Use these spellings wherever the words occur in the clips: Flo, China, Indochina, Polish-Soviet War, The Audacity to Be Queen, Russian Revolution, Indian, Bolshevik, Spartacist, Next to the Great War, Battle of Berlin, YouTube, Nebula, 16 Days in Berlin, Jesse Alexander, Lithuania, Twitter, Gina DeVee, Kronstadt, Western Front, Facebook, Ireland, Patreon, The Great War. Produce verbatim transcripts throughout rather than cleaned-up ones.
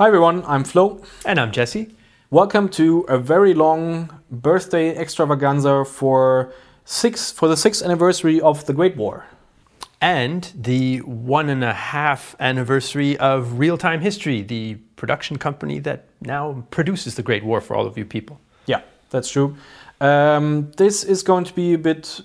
Hi everyone, I'm Flo. And I'm Jesse. Welcome to a very long birthday extravaganza for six for the sixth anniversary of the Great War. And the one and a half anniversary of Real Time History, the production company that now produces the Great War for all of you people. Yeah, that's true. Um, this is going to be a bit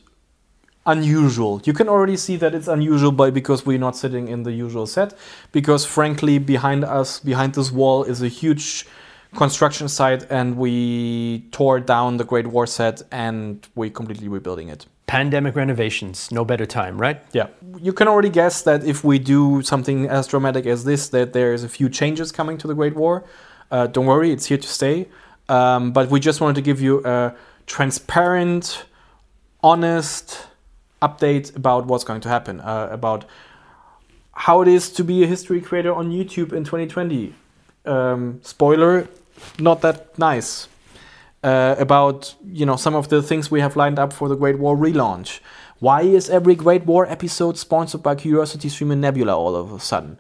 unusual. You can already see that it's unusual by because we're not sitting in the usual set, because frankly behind us, behind this wall is a huge construction site and we tore down the Great War set and we're completely rebuilding it. Pandemic renovations, no better time, right? Yeah. You can already guess that if we do something as dramatic as this, that there is a few changes coming to the Great War. Uh, don't worry, it's here to stay. Um, but we just wanted to give you a transparent, honest update about what's going to happen, uh, about how it is to be a history creator on YouTube in twenty twenty. Um, spoiler, not that nice. Uh, about, you know, some of the things we have lined up for the Great War relaunch. Why is every Great War episode sponsored by CuriosityStream and Nebula all of a sudden?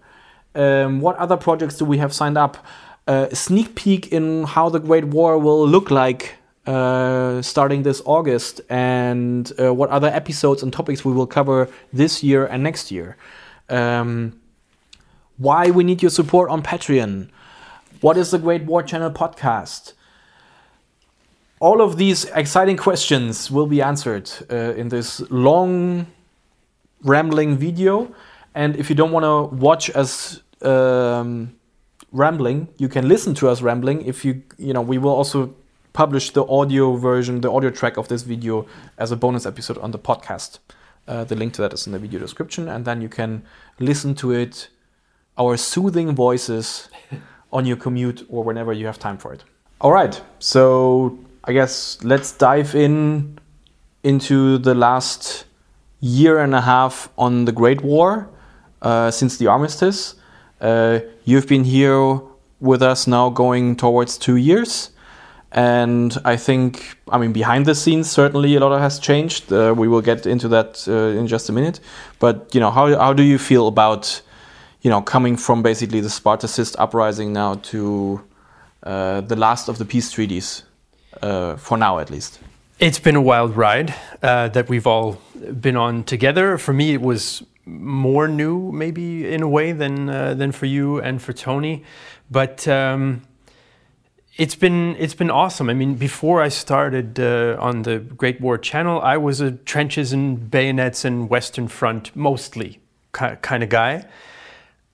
Um, what other projects do we have signed up? Uh, a sneak peek in how the Great War will look like uh, starting this August, and uh, what other episodes and topics we will cover this year and next year. Um, why we need your support on Patreon. What is the Great War Channel podcast? All of these exciting questions will be answered uh, in this long, rambling video. And if you don't want to watch us um, rambling, you can listen to us rambling. If you, you know, we will also publish the audio version, the audio track of this video as a bonus episode on the podcast. Uh, the link to that is in the video description. And then you can listen to it, our soothing voices, on your commute or whenever you have time for it. All right, so I guess let's dive in into the last year and a half on the Great War uh, since the armistice. Uh, you've been here with us now going towards two years. And I think, I mean, behind the scenes, certainly a lot has changed. Uh, we will get into that uh, in just a minute. But, you know, how how do you feel about, you know, coming from basically the Spartacist uprising now to uh, the last of the peace treaties? Uh, for now, at least. It's been a wild ride uh, that we've all been on together. For me, it was more new, maybe, in a way than uh, than for you and for Tony. But um, it's been it's been awesome. I mean, before I started uh, on the Great War Channel, I was a trenches and bayonets and Western Front mostly ki- kind of guy.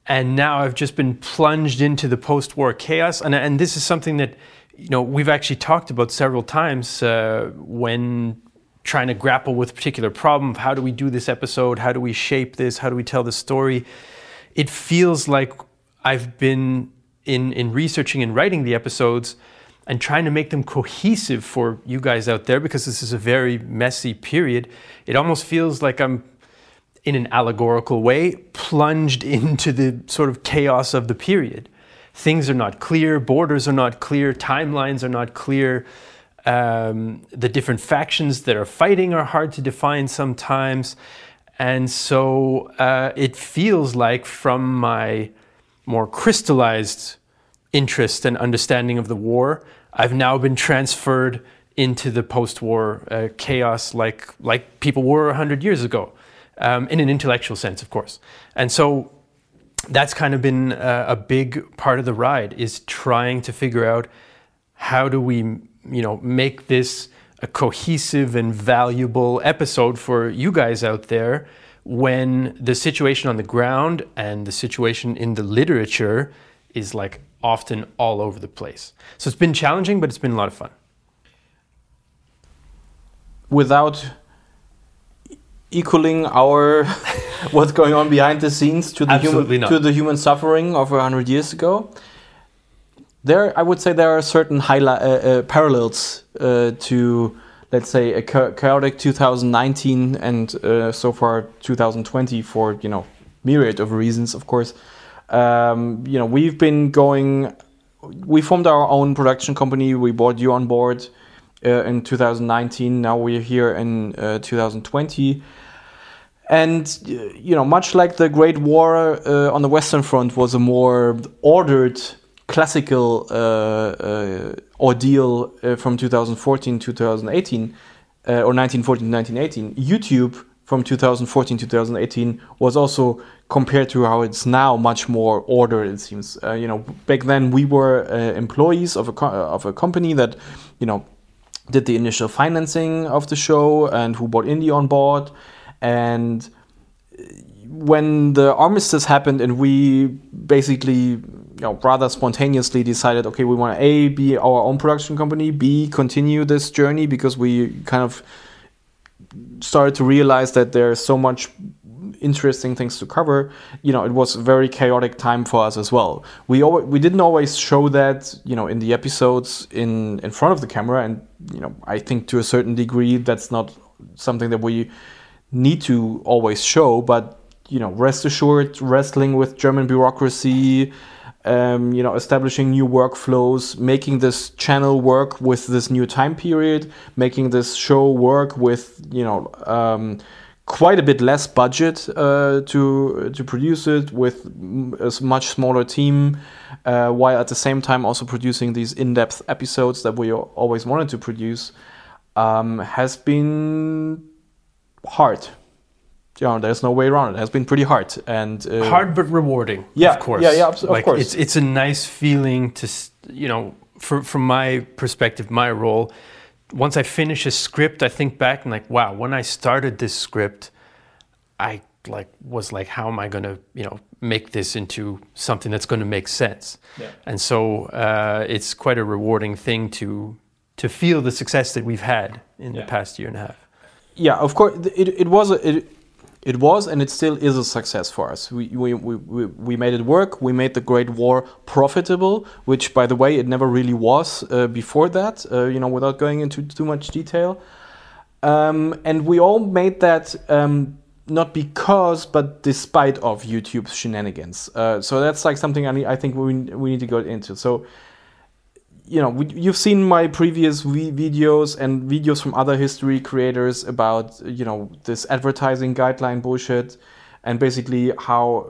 And now I've just been plunged into the post-war chaos. And, and this is something that, you know, we've actually talked about several times uh, when trying to grapple with a particular problem. How do we do this episode? How do we shape this? How do we tell the story? It feels like I've been in, in researching and writing the episodes and trying to make them cohesive for you guys out there, because this is a very messy period. It almost feels like I'm, in an allegorical way, plunged into the sort of chaos of the period. Things are not clear, borders are not clear, timelines are not clear. Um, the different factions that are fighting are hard to define sometimes. And so uh, it feels like from my more crystallized interest and understanding of the war, I've now been transferred into the post-war uh, chaos like, like people were one hundred years ago, um, in an intellectual sense, of course. And so that's kind of been uh, a big part of the ride, is trying to figure out how do we, you know, make this a cohesive and valuable episode for you guys out there when the situation on the ground and the situation in the literature is like often all over the place. So it's been challenging, but it's been a lot of fun. Without equaling our what's going on behind the scenes to the human, to the human suffering of one hundred years ago, there I would say there are certain highlight, uh, uh, parallels uh, to, let's say, a chaotic two thousand nineteen and uh, so far two thousand twenty for, you know, myriad of reasons, of course. Um, you know, we've been going. We formed our own production company. We brought you on board uh, in two thousand nineteen. Now we're here in uh, two thousand twenty. And, you know, much like the Great War uh, on the Western Front was a more ordered, classical uh, uh, ordeal uh, from two thousand fourteen to two thousand eighteen, uh, or nineteen fourteen to nineteen eighteen, YouTube from two thousand fourteen to two thousand eighteen was also, compared to how it's now, much more ordered, it seems. Uh, you know, back then we were uh, employees of a co- of a company that, you know, did the initial financing of the show and who bought Indy on board. And when the armistice happened and we basically, you know, rather spontaneously decided, okay, we want to A, be our own production company, B, continue this journey, because we kind of started to realize that there's so much interesting things to cover. You know, it was a very chaotic time for us as well. We always, we didn't always show that, you know, in the episodes in, in front of the camera. And, you know, I think to a certain degree, that's not something that we need to always show. But, you know, rest assured, wrestling with German bureaucracy, Um, you know, establishing new workflows, making this channel work with this new time period, making this show work with, you know, um, quite a bit less budget uh, to to produce it, with a much smaller team, uh, while at the same time also producing these in-depth episodes that we always wanted to produce, um, has been hard. You know, there's no way around it. It has been pretty hard and uh, hard but rewarding. Yeah, of course. Yeah, yeah, of like, course. It's it's a nice feeling to, you know, for, from my perspective, my role. Once I finish a script, I think back and like, wow, when I started this script, I like was like, how am I going to, you know, make this into something that's going to make sense? Yeah. And so uh, it's quite a rewarding thing to to feel the success that we've had in yeah. the past year and a half. Yeah, of course. It it was a. It, It was, and it still is a success for us. We, we we we made it work. We made the Great War profitable, which, by the way, it never really was uh, before that. Uh, you know, without going into too much detail. Um, and we all made that um, not because, but despite of YouTube's shenanigans. Uh, so that's like something I need, I think we we need to go into. So, you know, we, you've seen my previous v- videos and videos from other history creators about, you know, this advertising guideline bullshit, and basically how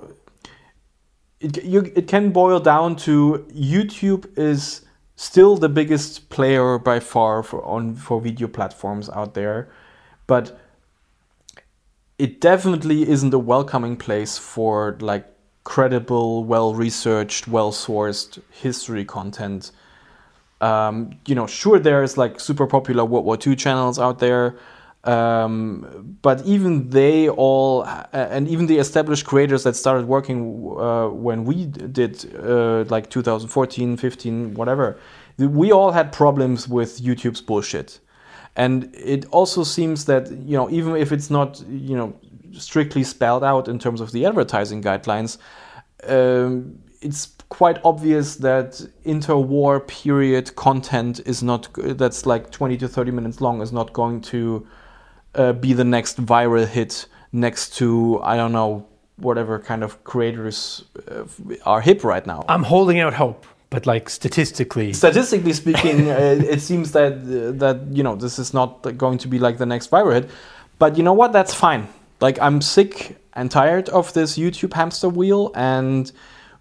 it you, it can boil down to YouTube is still the biggest player by far for on for video platforms out there, but it definitely isn't a welcoming place for like credible, well-researched, well-sourced history content. Um, you know, sure, there's like super popular World War Two channels out there, um, but even they all, and even the established creators that started working uh, when we did uh, like two thousand fourteen, fifteen, whatever, we all had problems with YouTube's bullshit. And it also seems that, you know, even if it's not, you know, strictly spelled out in terms of the advertising guidelines, um, it's quite obvious that interwar period content is not, that's like twenty to thirty minutes long, is not going to uh, be the next viral hit next to, I don't know, whatever kind of creators uh, are hip right now. I'm holding out hope, but like statistically. Statistically speaking, uh, it seems that, uh, that, you know, this is not going to be like the next viral hit. But you know what? That's fine. Like, I'm sick and tired of this YouTube hamster wheel, and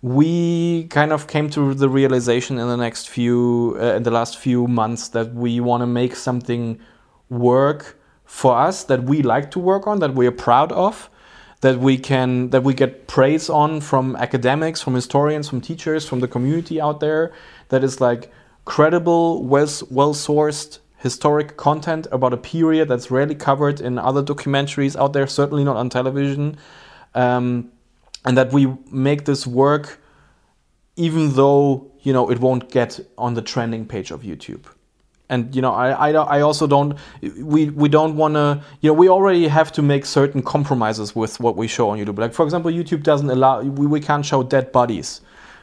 we kind of came to the realization in the next few, uh, in the last few months, that we want to make something work for us that we like to work on, that we are proud of, that we can, that we get praise on from academics, from historians, from teachers, from the community out there. That is like credible, well, well-sourced historic content about a period that's rarely covered in other documentaries out there, certainly not on television. Um, And that we make this work, even though, you know, it won't get on the trending page of YouTube. And, you know, I I, I also don't, we, we don't want to, you know, we already have to make certain compromises with what we show on YouTube. Like, for example, YouTube doesn't allow, we, we can't show dead bodies,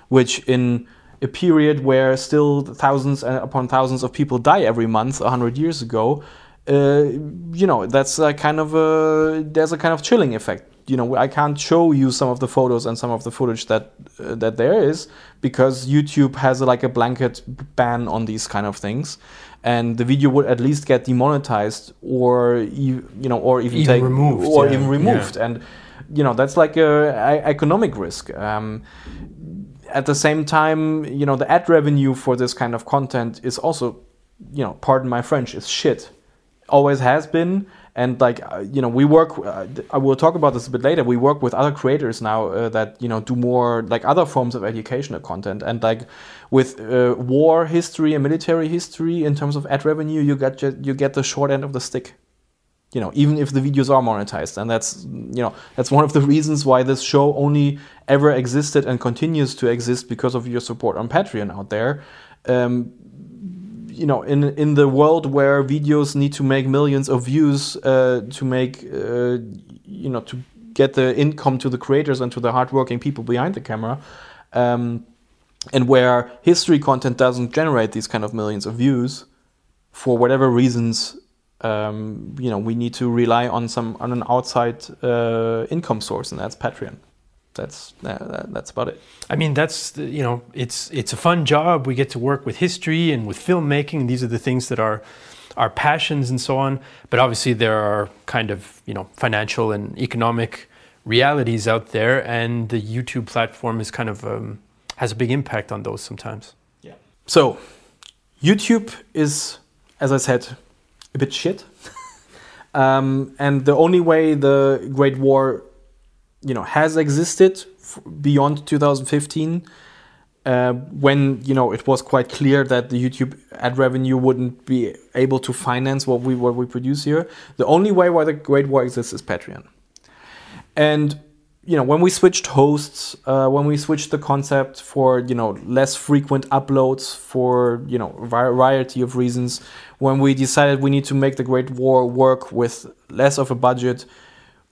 which in a period where still thousands upon thousands of people die every month, one hundred years ago, uh, you know, that's a kind of a, there's a kind of chilling effect. You know, I can't show you some of the photos and some of the footage that uh, that there is, because YouTube has a, like a blanket ban on these kind of things, and the video would at least get demonetized or you know or even, even take, removed or yeah. even removed, yeah. And you know that's like a, a economic risk. Um, at the same time, you know, the ad revenue for this kind of content is also, you know, pardon my French, is shit. Always has been. And like, uh, you know, we work, uh, I will talk about this a bit later. We work with other creators now uh, that, you know, do more like other forms of educational content. And like with uh, war history and military history, in terms of ad revenue, you get, you get the short end of the stick. You know, even if the videos are monetized. And that's, you know, that's one of the reasons why this show only ever existed and continues to exist because of your support on Patreon out there. Um, you know, in in the world where videos need to make millions of views uh, to make, uh, you know, to get the income to the creators and to the hardworking people behind the camera, um, and where history content doesn't generate these kind of millions of views, for whatever reasons, um, you know, we need to rely on some on an outside uh, income source, and that's Patreon. That's that's about it. I mean, that's, you know, it's it's a fun job. We get to work with history and with filmmaking. These are the things that are our passions and so on. But obviously there are kind of, you know, financial and economic realities out there, and the YouTube platform is kind of um, has a big impact on those sometimes. Yeah. So YouTube is, as I said, a bit shit, um, and the only way the Great War, you know, has existed f- beyond two thousand fifteen, uh, when, you know, it was quite clear that the YouTube ad revenue wouldn't be able to finance what we what we produce here. The only way why the Great War exists is Patreon. And, you know, when we switched hosts, uh, when we switched the concept for, you know, less frequent uploads for, you know, variety of reasons, when we decided we need to make the Great War work with less of a budget,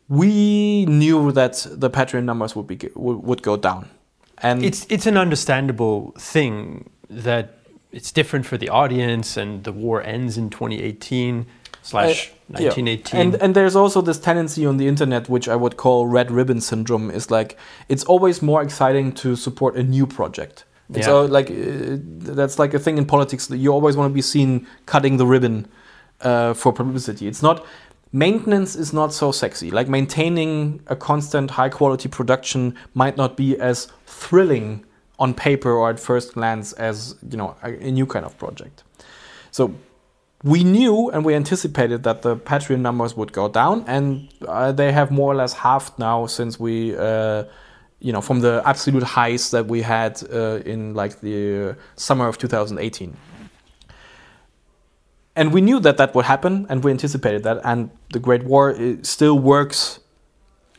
we knew that the Patreon numbers would be would go down, and it's it's an understandable thing that it's different for the audience, and the war ends in twenty eighteen slash nineteen eighteen. And and there's also this tendency on the internet, which I would call red ribbon syndrome, is like it's always more exciting to support a new project. And yeah. So like uh, that's like a thing in politics that you always want to be seen cutting the ribbon uh, for publicity. It's not. Maintenance is not so sexy. Like maintaining a constant high quality production might not be as thrilling on paper or at first glance as, you know, a, a new kind of project. So we knew and we anticipated that the Patreon numbers would go down, and uh, they have more or less halved now since we, uh, you know, from the absolute highs that we had uh, in like the summer of two thousand eighteen. And we knew that that would happen, and we anticipated that, and the Great War still works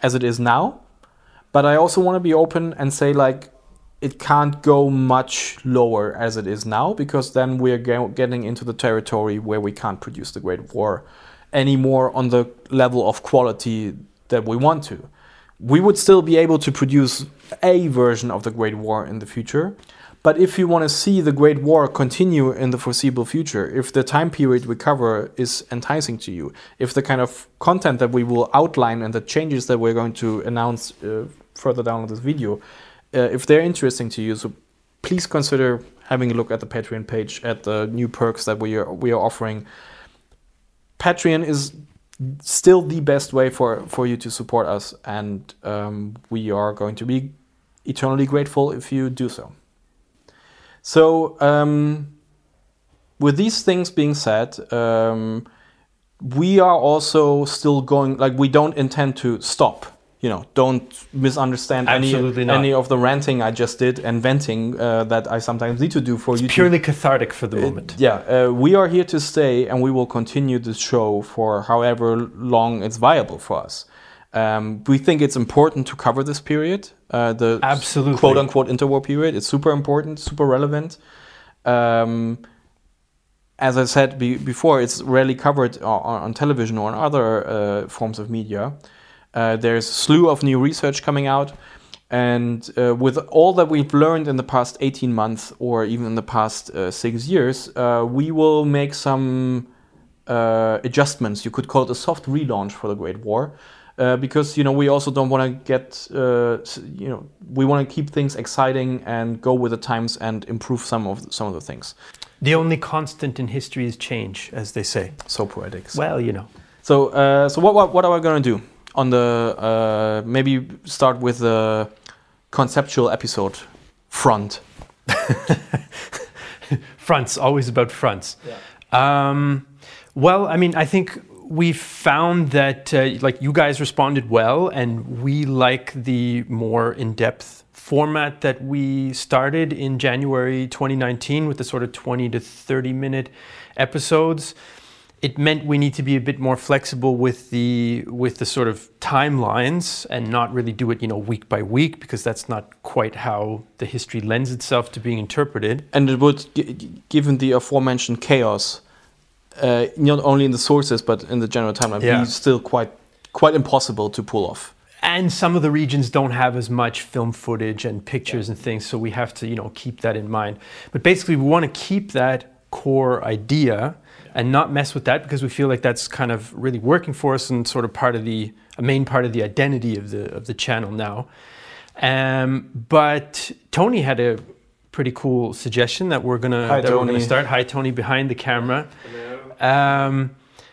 as it is now. But I also want to be open and say, like, it can't go much lower as it is now, because then we're getting into the territory where we can't produce the Great War anymore on the level of quality that we want to. We would still be able to produce a version of the Great War in the future. But if you want to see the Great War continue in the foreseeable future, if the time period we cover is enticing to you, if the kind of content that we will outline and the changes that we're going to announce uh, further down in this video, uh, if they're interesting to you, so please consider having a look at the Patreon page, at the new perks that we are, we are offering. Patreon is still the best way for, for you to support us, and um, we are going to be eternally grateful if you do so. So, um, with these things being said, um, we are also still going, like, we don't intend to stop. You know, don't misunderstand any, any of the ranting I just did and venting uh, that I sometimes need to do for you. It's purely cathartic for the moment. It, yeah, uh, we are here to stay, and we will continue this show for however long it's viable for us. Um, we think it's important to cover this period, uh, the Absolutely. quote-unquote interwar period. It's super important, super relevant. Um, as I said be- before, it's rarely covered on, on television or on other uh, forms of media. Uh, there's a slew of new research coming out. And uh, with all that we've learned in the past eighteen months or even in the past uh, six years, uh, we will make some uh, adjustments. You could call it a soft relaunch for the Great War. Uh, because, you know, we also don't want to get, uh, you know, we want to keep things exciting and go with the times and improve some of the, some of the things. The only constant in history is change, as they say. So poetic. So. Well, you know. So, uh, so what what what are we going to do on the? Uh, maybe start with the conceptual episode front. Fronts, always about fronts. Yeah. Um, well, I mean, I think we found that uh, like you guys responded well, and we like the more in-depth format that we started in January twenty nineteen with the sort of twenty to thirty minute episodes. It meant we need to be a bit more flexible with the with the sort of timelines and not really do it, you know, week by week, because that's not quite how the history lends itself to being interpreted. And it would, given the aforementioned chaos, uh, not only in the sources but in the general timeline, yeah. be still quite quite impossible to pull off. And some of the regions don't have as much film footage and pictures yeah. and things, so we have to, you know, keep that in mind. But basically, we want to keep that core idea yeah. and not mess with that, because we feel like that's kind of really working for us and sort of part of the a main part of the identity of the of the channel now. Um, but Tony had a pretty cool suggestion that we're gonna Hi, that Tony. we're gonna start. Hi, Tony, behind the camera. Hello. Um,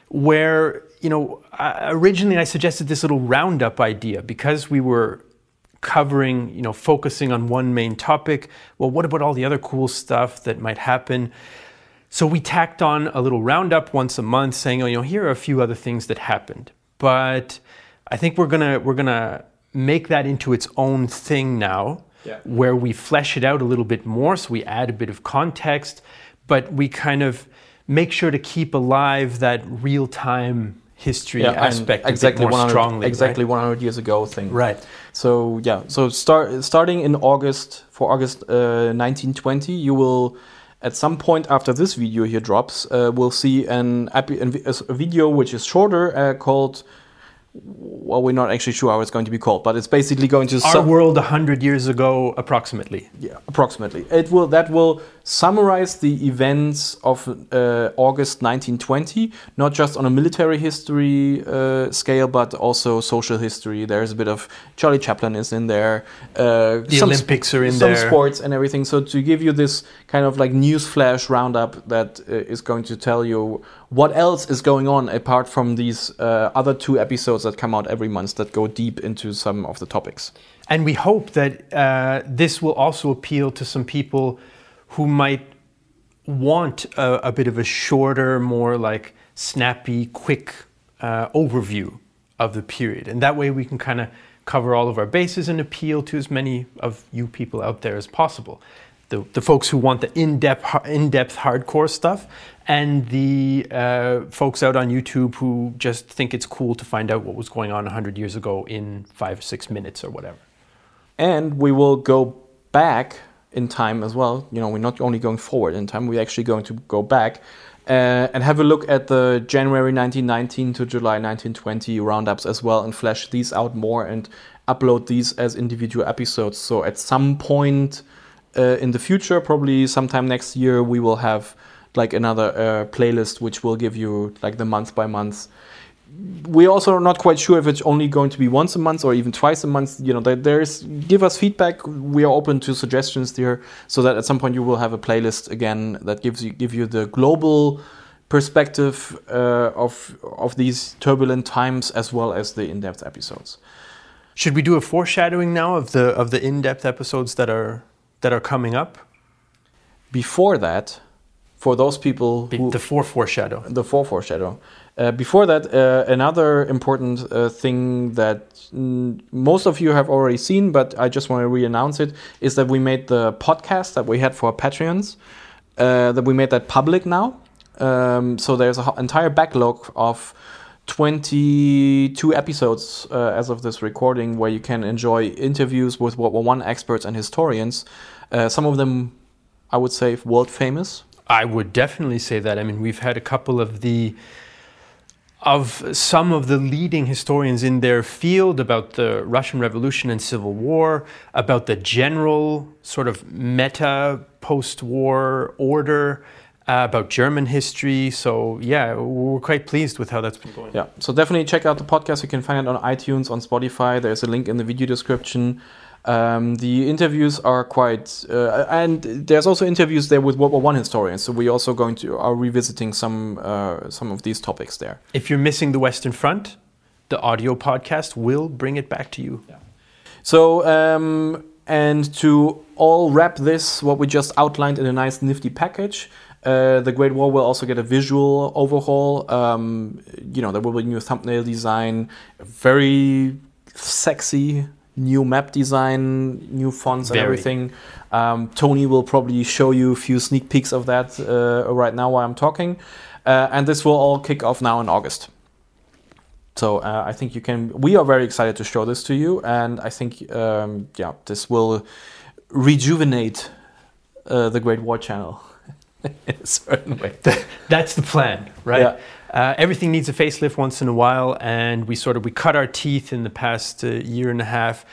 where. You know, uh, originally I suggested this little roundup idea because we were covering, you know, focusing on one main topic. Well, what about all the other cool stuff that might happen? So we tacked on a little roundup once a month saying, oh, you know, here are a few other things that happened. But I think we're gonna we're gonna make that into its own thing now, yeah. where we flesh it out a little bit more, so we add a bit of context, but we kind of make sure to keep alive that real-time history yeah, aspect exactly more strongly. Exactly right? one hundred years ago thing. Right. So yeah, so start starting in August, for August uh, nineteen twenty, you will, at some point after this video here drops, uh, will see an a video which is shorter uh, called, well, we're not actually sure how it's going to be called, but it's basically going to... Our su- world one hundred years ago, approximately. Yeah, approximately. It will That will summarize the events of uh, August nineteen twenty, not just on a military history uh, scale, but also social history. There's a bit of Charlie Chaplin is in there. Uh, the some Olympics sp- are in some there. Some sports and everything. So to give you this kind of like news flash roundup that uh, is going to tell you what else is going on apart from these uh, other two episodes that come out every month that go deep into some of the topics. And we hope that uh, this will also appeal to some people who might want a, a bit of a shorter, more like snappy, quick uh, overview of the period. And that way we can kind of cover all of our bases and appeal to as many of you people out there as possible. The, the folks who want the in-depth, in-depth hardcore stuff, and the uh, folks out on YouTube who just think it's cool to find out what was going on one hundred years ago in five or six minutes or whatever. And we will go back in time as well. You know, we're not only going forward in time, we're actually going to go back uh, and have a look at the January nineteen nineteen to July nineteen twenty roundups as well, and flesh these out more and upload these as individual episodes. So at some point uh, in the future, probably sometime next year, we will have like another uh, playlist, which will give you like the month by month. We're also not quite sure if it's only going to be once a month or even twice a month. You know, there's give us feedback. We are open to suggestions here, so that at some point you will have a playlist again that gives you give you the global perspective uh, of of these turbulent times, as well as the in-depth episodes. Should we do a foreshadowing now of the of the in-depth episodes that are that are coming up? Before that, for those people who, the four foreshadow. The four foreshadow. Uh, before that, uh, another important uh, thing that n- most of you have already seen, but I just want to re-announce it, is that we made the podcast that we had for Patreons, uh, that we made that public now. Um, so there's an ho- entire backlog of twenty-two episodes uh, as of this recording, where you can enjoy interviews with World War One experts and historians. Uh, some of them, I would say, world famous. I would definitely say that. I mean, we've had a couple of the... of some of the leading historians in their field about the Russian Revolution and Civil War, about the general sort of meta post-war order, uh, about German history. So yeah, we're quite pleased with how that's been going. Yeah, so definitely check out the podcast. You can find it on iTunes, on Spotify. There's a link in the video description. Um, the interviews are quite, uh, and there's also interviews there with World War One historians. So we also going to are revisiting some uh, some of these topics there. If you're missing the Western Front, the audio podcast will bring it back to you. Yeah. So um, And to all wrap this, what we just outlined in a nice nifty package, uh, the Great War will also get a visual overhaul. Um, you know, there will be new thumbnail design, very sexy new map design, new fonts and very. everything. Um, Tony will probably show you a few sneak peeks of that uh, right now while I'm talking. Uh, and this will all kick off now in August. So uh, I think you can, we are very excited to show this to you. And I think, um, yeah, this will rejuvenate uh, the Great War channel in a certain way. That's the plan, right? Yeah. Uh, everything needs a facelift once in a while. And we sort of, we cut our teeth in the past uh, year and a half.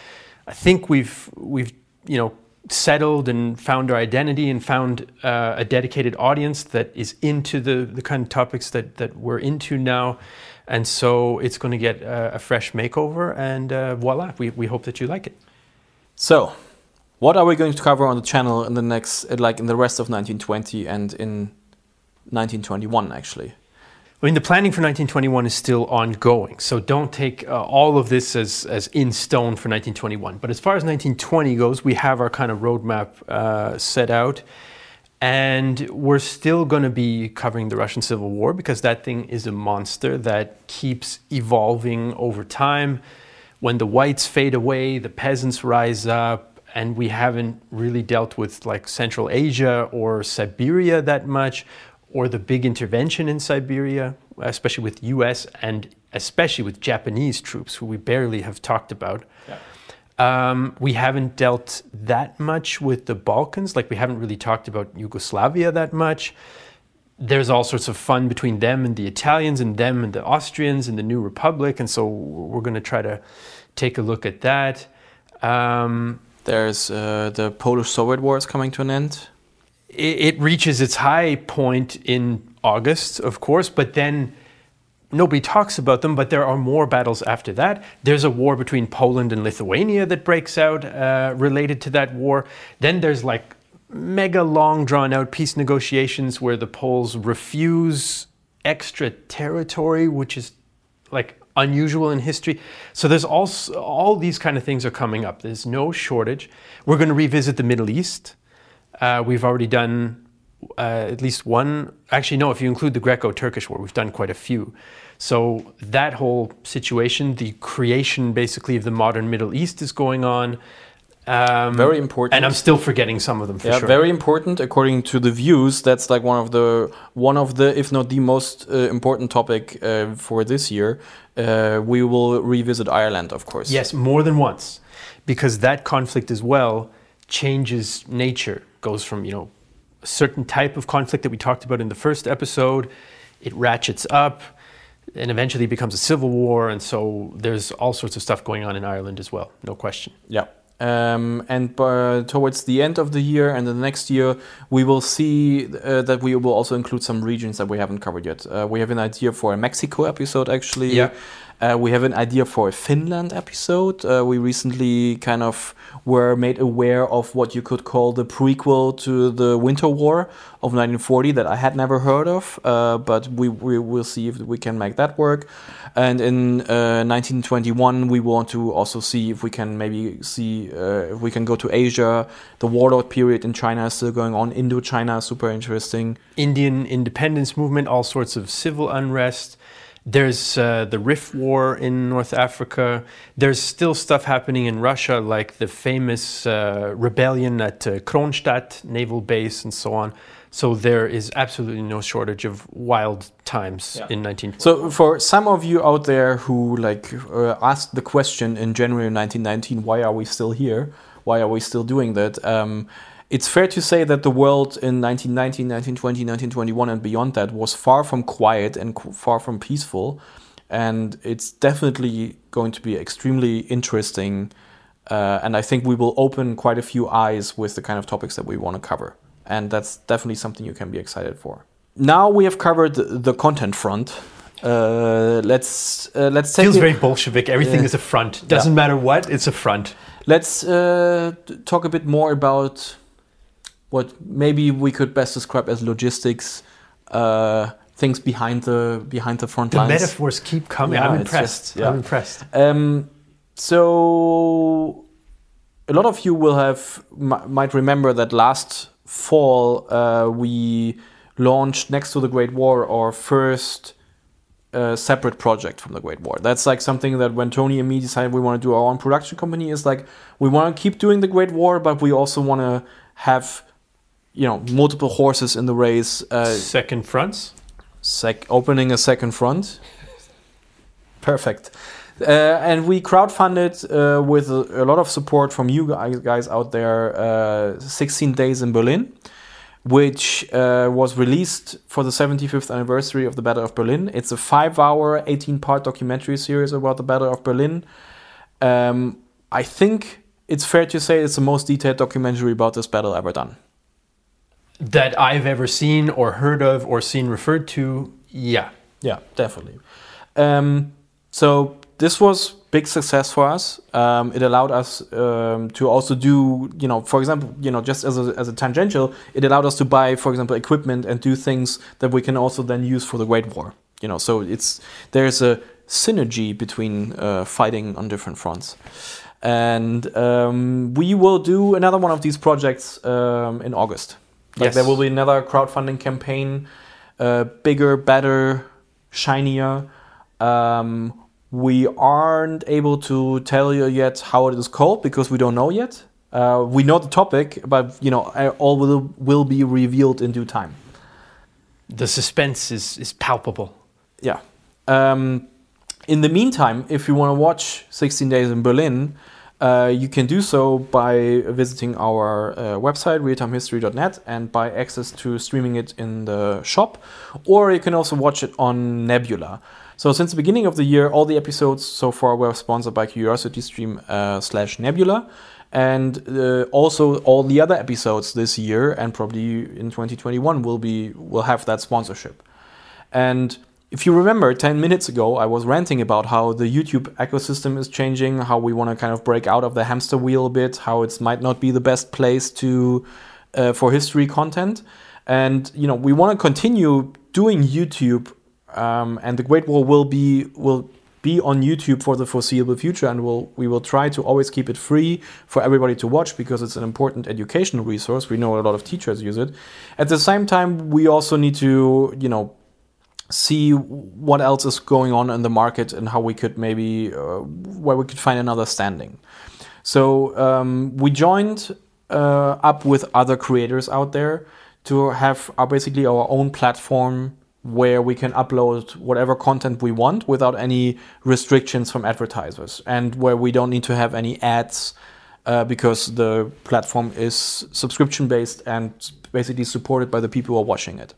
I think we've, we've, you know, settled and found our identity and found uh, a dedicated audience that is into the, the kind of topics that, that we're into now. And so it's going to get uh, a fresh makeover, and uh, voila, we, we hope that you like it. So what are we going to cover on the channel in the next, like in the rest of nineteen twenty and in nineteen twenty-one, actually? I mean, the planning for nineteen twenty-one is still ongoing, so don't take uh, all of this as, as in stone for nineteen twenty-one. But as far as nineteen twenty goes, we have our kind of roadmap uh, set out. And we're still going to be covering the Russian Civil War, because that thing is a monster that keeps evolving over time. When the whites fade away, the peasants rise up, and we haven't really dealt with like Central Asia or Siberia that much, or the big intervention in Siberia, especially with U S and especially with Japanese troops, who we barely have talked about. Yeah. Um, we haven't dealt that much with the Balkans, like we haven't really talked about Yugoslavia that much. There's all sorts of fun between them and the Italians, and them and the Austrians and the new republic, and so we're going to try to take a look at that. Um, There's uh, the Polish-Soviet War is coming to an end. It reaches its high point in August, of course, but then nobody talks about them, but there are more battles after that. There's a war between Poland and Lithuania that breaks out uh, related to that war. Then there's like mega long drawn out peace negotiations where the Poles refuse extra territory, which is like unusual in history. So there's all, all these kind of things are coming up. There's no shortage. We're going to revisit the Middle East. Uh, we've already done uh, at least one. Actually, no, if you include the Greco-Turkish War, we've done quite a few. So that whole situation, the creation basically of the modern Middle East is going on. Um, very important. And I'm still forgetting some of them for yeah, sure. Yeah, very important. According to the views, that's like one of the, one of the, if not the most uh, important topic uh, for this year. Uh, we will revisit Ireland, of course. Yes, more than once. Because that conflict as well changes nature. Goes from, you know, a certain type of conflict that we talked about in the first episode, it ratchets up and eventually becomes a civil war. And so there's all sorts of stuff going on in Ireland as well, no question. Yeah. Um, and uh, towards the end of the year and the next year, we will see uh, that we will also include some regions that we haven't covered yet. Uh, we have an idea for a Mexico episode, actually. Yeah. Uh, we have an idea for a Finland episode. Uh, we recently kind of were made aware of what you could call the prequel to the Winter War of nineteen forty that I had never heard of, uh, but we, we will see if we can make that work. And in uh, nineteen twenty-one, we want to also see if we can maybe see uh, if we can go to Asia. The warlord period in China is still going on. Indochina, super interesting. Indian independence movement, all sorts of civil unrest. There's uh, the Rif War in North Africa. There's still stuff happening in Russia, like the famous uh, rebellion at uh, Kronstadt naval base and so on. So there is absolutely no shortage of wild times yeah. in nineteen twenty. So for some of you out there who like uh, asked the question in January nineteen nineteen, why are we still here? Why are we still doing that? Um, It's fair to say that the world in nineteen nineteen, nineteen twenty, nineteen twenty-one and beyond that was far from quiet and far from peaceful. And it's definitely going to be extremely interesting. Uh, and I think we will open quite a few eyes with the kind of topics that we want to cover. And that's definitely something you can be excited for. Now we have covered the content front. Uh, let's uh, let's take feels it. Very Bolshevik. Everything uh, is a front. Doesn't yeah. matter what, it's a front. Let's uh, talk a bit more about what maybe we could best describe as logistics, uh, things behind the behind the front the lines. The metaphors keep coming. Yeah, I'm, impressed. Just, yeah. I'm impressed. I'm um, impressed. So a lot of you will have might remember that last fall uh, we launched next to the Great War our first uh, separate project from the Great War. That's like something that when Tony and me decided we want to do our own production company is like we want to keep doing the Great War, but we also want to have, you know, multiple horses in the race. Uh, second fronts. Sec opening a second front. Perfect. Uh, and we crowdfunded uh, with a, a lot of support from you guys out there, uh, sixteen days in Berlin, which uh, was released for the seventy-fifth anniversary of the Battle of Berlin. It's a five-hour, eighteen-part documentary series about the Battle of Berlin. Um, I think it's fair to say it's the most detailed documentary about this battle ever done. That I've ever seen or heard of or seen referred to, yeah. Yeah, definitely. Um, so... This was big success for us. Um, it allowed us um, to also do, you know, for example, you know, just as a, as a tangential, it allowed us to buy, for example, equipment and do things that we can also then use for the Great War. You know, so it's there's a synergy between uh, fighting on different fronts. And um, we will do another one of these projects um, in August. Like yes. There will be another crowdfunding campaign, uh, bigger, better, shinier. Um, We aren't able to tell you yet how it is called because we don't know yet. Uh, we know the topic, but you know, all will will be revealed in due time. The suspense is is palpable. Yeah. Um, in the meantime, if you want to watch sixteen days in Berlin, uh, you can do so by visiting our uh, website real time history dot net and by access to streaming it in the shop, or you can also watch it on Nebula. So since the beginning of the year, all the episodes so far were sponsored by CuriosityStream uh, slash Nebula. And uh, also all the other episodes this year and probably in twenty twenty-one will be will have that sponsorship. And if you remember, ten minutes ago, I was ranting about how the YouTube ecosystem is changing, how we want to kind of break out of the hamster wheel a bit, how it might not be the best place to uh, for history content. And, you know, we want to continue doing YouTube. Um, and the Great War will be will be on YouTube for the foreseeable future, and we'll, we will try to always keep it free for everybody to watch because it's an important educational resource. We know a lot of teachers use it. At the same time, we also need to, you know, see what else is going on in the market and how we could maybe, uh, where we could find another standing. So um, we joined uh, up with other creators out there to have our, basically our own platform where we can upload whatever content we want without any restrictions from advertisers and where we don't need to have any ads uh, because the platform is subscription-based and basically supported by the people who are watching it.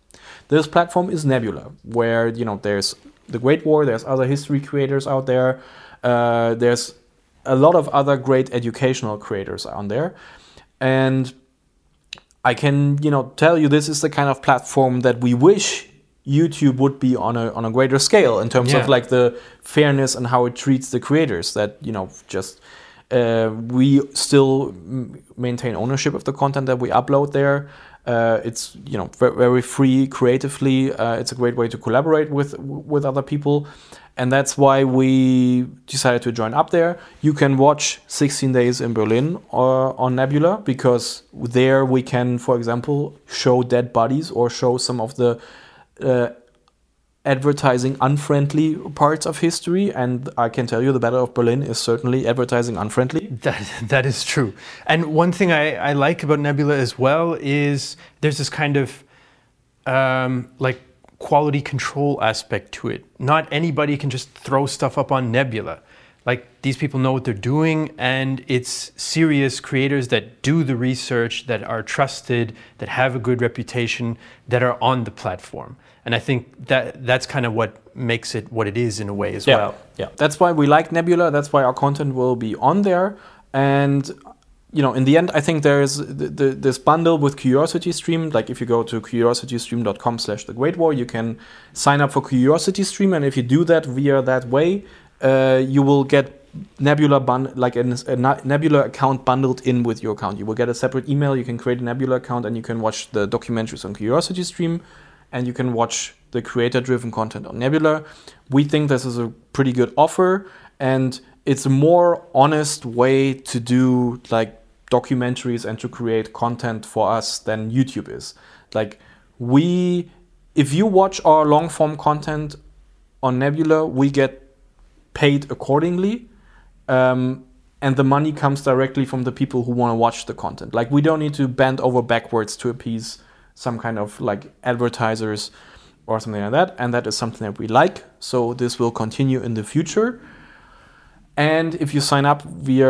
This platform is Nebula, where, you know, there's the Great War, there's other history creators out there, uh, there's a lot of other great educational creators on there. And I can, you know, tell you this is the kind of platform that we wish YouTube would be on a on a greater scale in terms yeah. of like the fairness and how it treats the creators that, you know, just uh, we still m- maintain ownership of the content that we upload there. Uh, it's, you know, very, very free creatively. Uh, it's a great way to collaborate with with other people. And that's why we decided to join up there. You can watch sixteen days in Berlin uh, on Nebula because there we can, for example, show dead bodies or show some of the Uh, advertising unfriendly parts of history, and I can tell you the Battle of Berlin is certainly advertising unfriendly. That that is true. And one thing I, I like about Nebula as well is there's this kind of um, like quality control aspect to it. Not anybody can just throw stuff up on Nebula. Like these people know what they're doing, and it's serious creators that do the research, that are trusted, that have a good reputation, that are on the platform. And I think that that's kind of what makes it what it is in a way as yeah. well. Yeah, that's why we like Nebula. That's why our content will be on there. And, you know, in the end, I think there is the, the, this bundle with CuriosityStream. Like if you go to curiositystream.com slash the Great War, you can sign up for CuriosityStream. And if you do that via that way, uh, you will get Nebula bund- like a, a Nebula account bundled in with your account. You will get a separate email. You can create a Nebula account and you can watch the documentaries on CuriosityStream. And you can watch the creator-driven content on Nebula. We think this is a pretty good offer, and it's a more honest way to do like documentaries and to create content for us than YouTube is. Like, we, if you watch our long form content on Nebula, we get paid accordingly. Um, and the money comes directly from the people who want to watch the content. Like, we don't need to bend over backwards to appease some kind of like advertisers or something like that. And that is something that we like. So this will continue in the future. And if you sign up via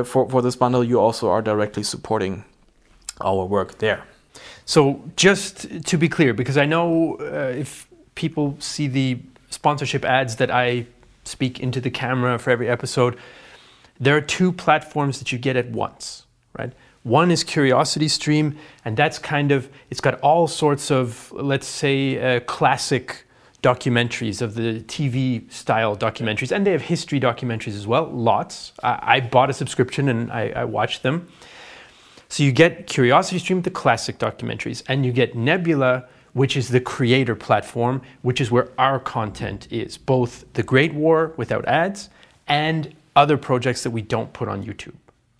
uh, for, for this bundle, you also are directly supporting our work there. So just to be clear, because I know uh, if people see the sponsorship ads that I speak into the camera for every episode, there are two platforms that you get at once, right? One is CuriosityStream, and that's kind of, it's got all sorts of, let's say, uh, classic documentaries, of the T V style documentaries, and they have history documentaries as well, lots. I, I bought a subscription and I, I watched them. So you get CuriosityStream, the classic documentaries, and you get Nebula, which is the creator platform, which is where our content is, both The Great War without ads and other projects that we don't put on YouTube.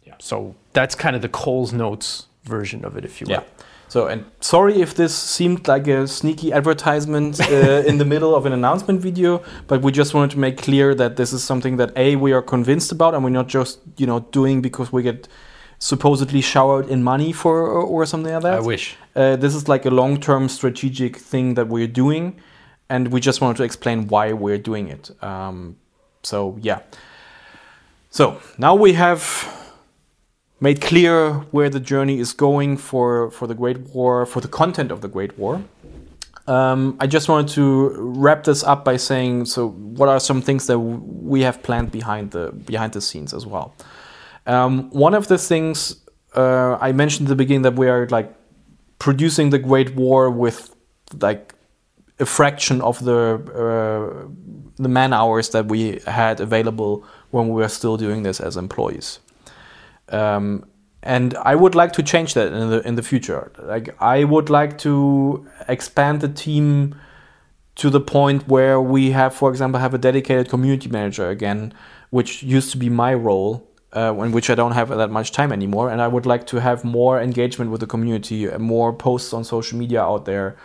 Yeah. So that's kind of the Cole's Notes version of it, if you will. Yeah. So, and sorry if this seemed like a sneaky advertisement uh, in the middle of an announcement video, but we just wanted to make clear that this is something that A, we are convinced about, and we're not just, you know, doing because we get supposedly showered in money for or, or something like that. I wish. Uh, this is like a long-term strategic thing that we're doing, and we just wanted to explain why we're doing it. Um, so, yeah. So, now we have made clear where the journey is going for, for the Great War, for the content of the Great War. Um, I just wanted to wrap this up by saying, so what are some things that w- we have planned behind the behind the scenes as well? Um, one of the things uh, I mentioned at the beginning, that we are like producing the Great War with like a fraction of the uh, the man hours that we had available when we were still doing this as employees. Um, and I would like to change that in the in the future. Like, I would like to expand the team to the point where we have, for example, have a dedicated community manager again, which used to be my role, uh, in which I don't have that much time anymore. And I would like to have more engagement with the community, more posts on social media out there,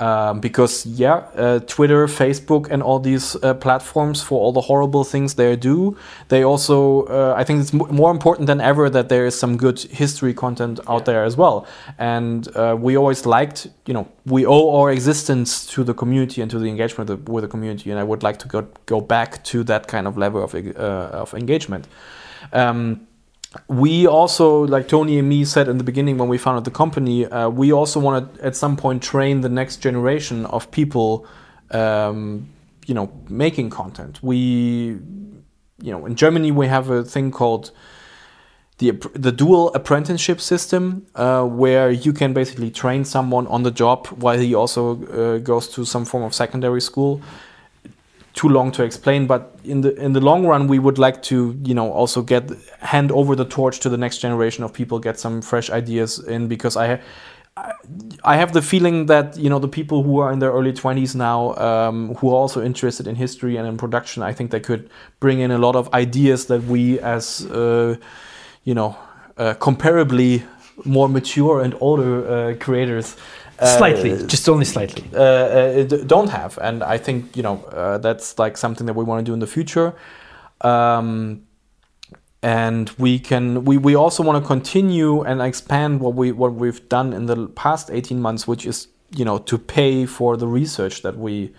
um, because yeah, uh, Twitter, Facebook, and all these uh, platforms, for all the horrible things they do, they also, uh, I think it's m- more important than ever that there is some good history content out there as well. And uh, we always liked, you know, we owe our existence to the community and to the engagement of the, with the community. And I would like to go go back to that kind of level of uh, of engagement. Um, we also, like Tony and me said in the beginning when we founded the company, uh, we also want to at some point train the next generation of people, um, you know, making content. We, you know, in Germany we have a thing called the the dual apprenticeship system, uh, where you can basically train someone on the job while he also uh, goes to some form of secondary school. Too long to explain, but in the in the long run, we would like to, you know, also get hand over the torch to the next generation of people, get some fresh ideas in, because I, ha- I have the feeling that, you know, the people who are in their early twenties now, um, who are also interested in history and in production, I think they could bring in a lot of ideas that we, as uh, you know, uh, comparably more mature and older uh, creators. Slightly, uh, just only slightly. Uh, uh, don't have, and I think, you know, uh, that's like something that we want to do in the future, um, and we can. We, we also want to continue and expand what we what we've done in the past eighteen months, which is, you know, to pay for the research that we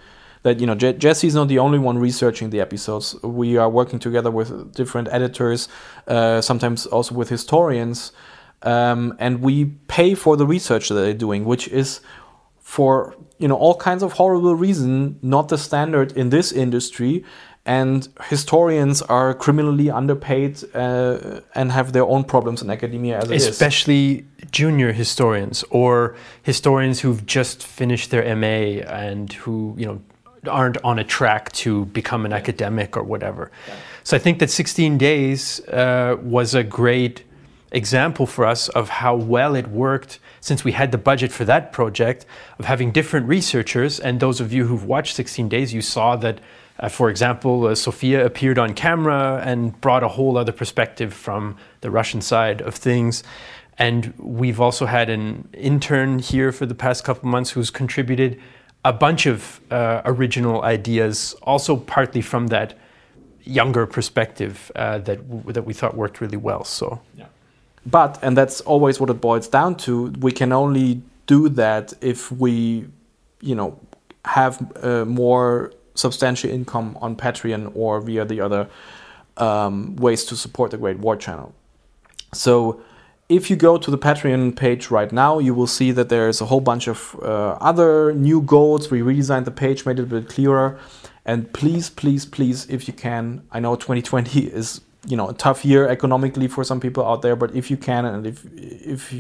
that you know. Je- Jesse's not the only one researching the episodes. We are working together with different editors, uh, sometimes also with historians. Um, and we pay for the research that they're doing, which is, for, you know, all kinds of horrible reason, not the standard in this industry. And historians are criminally underpaid uh, and have their own problems in academia as it is. Especially junior historians, or historians who've just finished their M A and who, you know, aren't on a track to become an academic or whatever. Yeah. So I think that sixteen days uh, was a great example for us of how well it worked, since we had the budget for that project, of having different researchers. And those of you who've watched sixteen days, you saw that Uh, for example, uh, Sofia appeared on camera and brought a whole other perspective from the Russian side of things. And we've also had an intern here for the past couple months who's contributed a bunch of uh, original ideas, also partly from that younger perspective uh, that w- that we thought worked really well. So, yeah. But, and that's always what it boils down to, we can only do that if we, you know, have uh, more substantial income on Patreon or via the other um, ways to support the Great War channel. So if you go to the Patreon page right now, you will see that there is a whole bunch of uh, other new goals. We redesigned the page, made it a bit clearer. And please, please, please, if you can, I know twenty twenty is, you know, a tough year economically for some people out there, but if you can and if if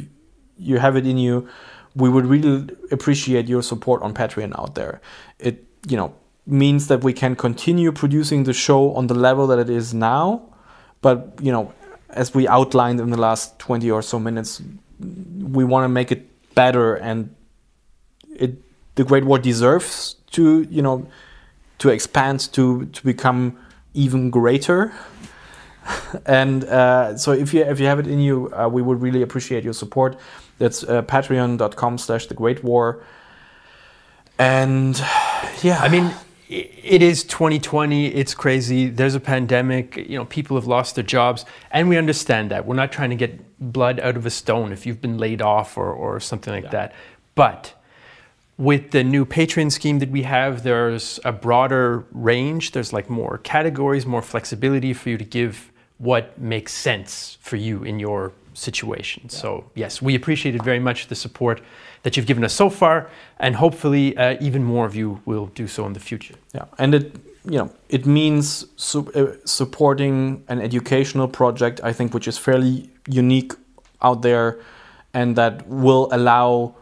you have it in you, we would really appreciate your support on Patreon out there. It, you know, means that we can continue producing the show on the level that it is now, but, you know, as we outlined in the last twenty or so minutes, we want to make it better, and it the Great War deserves to, you know, to expand, to to become even greater. And uh, so if you if you have it in you, uh, we would really appreciate your support. That's uh, patreon dot com slash the great war. And yeah, I mean, it is twenty twenty, it's crazy, there's a pandemic, you know, people have lost their jobs, and we understand that. We're not trying to get blood out of a stone if you've been laid off or, or something like yeah. that. But with the new Patreon scheme that we have, there's a broader range, there's like more categories, more flexibility for you to give what makes sense for you in your situation. Yeah. So yes, we appreciated very much the support that you've given us so far, and hopefully uh, even more of you will do so in the future. Yeah, and it, you know, it means su- uh, supporting an educational project, I think, which is fairly unique out there, and that will allow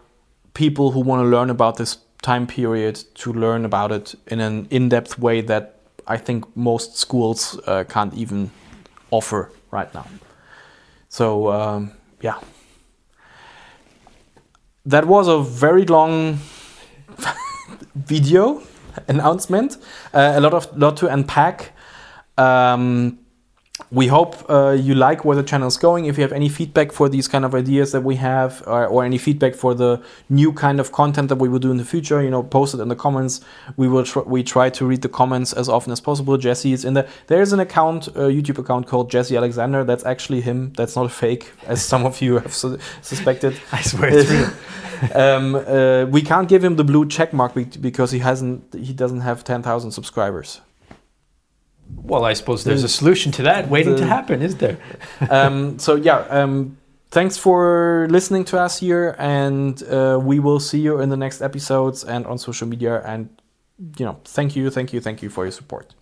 people who want to learn about this time period to learn about it in an in-depth way that I think most schools uh, can't even offer right now. So um, yeah. That was a very long video announcement. Uh, a lot of lot to unpack. Um, we hope uh, you like where the channel is going. If you have any feedback for these kind of ideas that we have, or, or any feedback for the new kind of content that we will do in the future, you know, post it in the comments. We will tr- we try to read the comments as often as possible. Jesse is in there. There is an account, a YouTube account called Jesse Alexander. That's actually him. That's not a fake, as some of you have su- suspected. I swear it's real. um, uh, we can't give him the blue check mark be- because he hasn't. He doesn't have ten thousand subscribers. Well, I suppose there's a solution to that waiting the, to happen, is there? um, so yeah, um, thanks for listening to us here, and uh, we will see you in the next episodes and on social media. And you know, thank you, thank you, thank you for your support.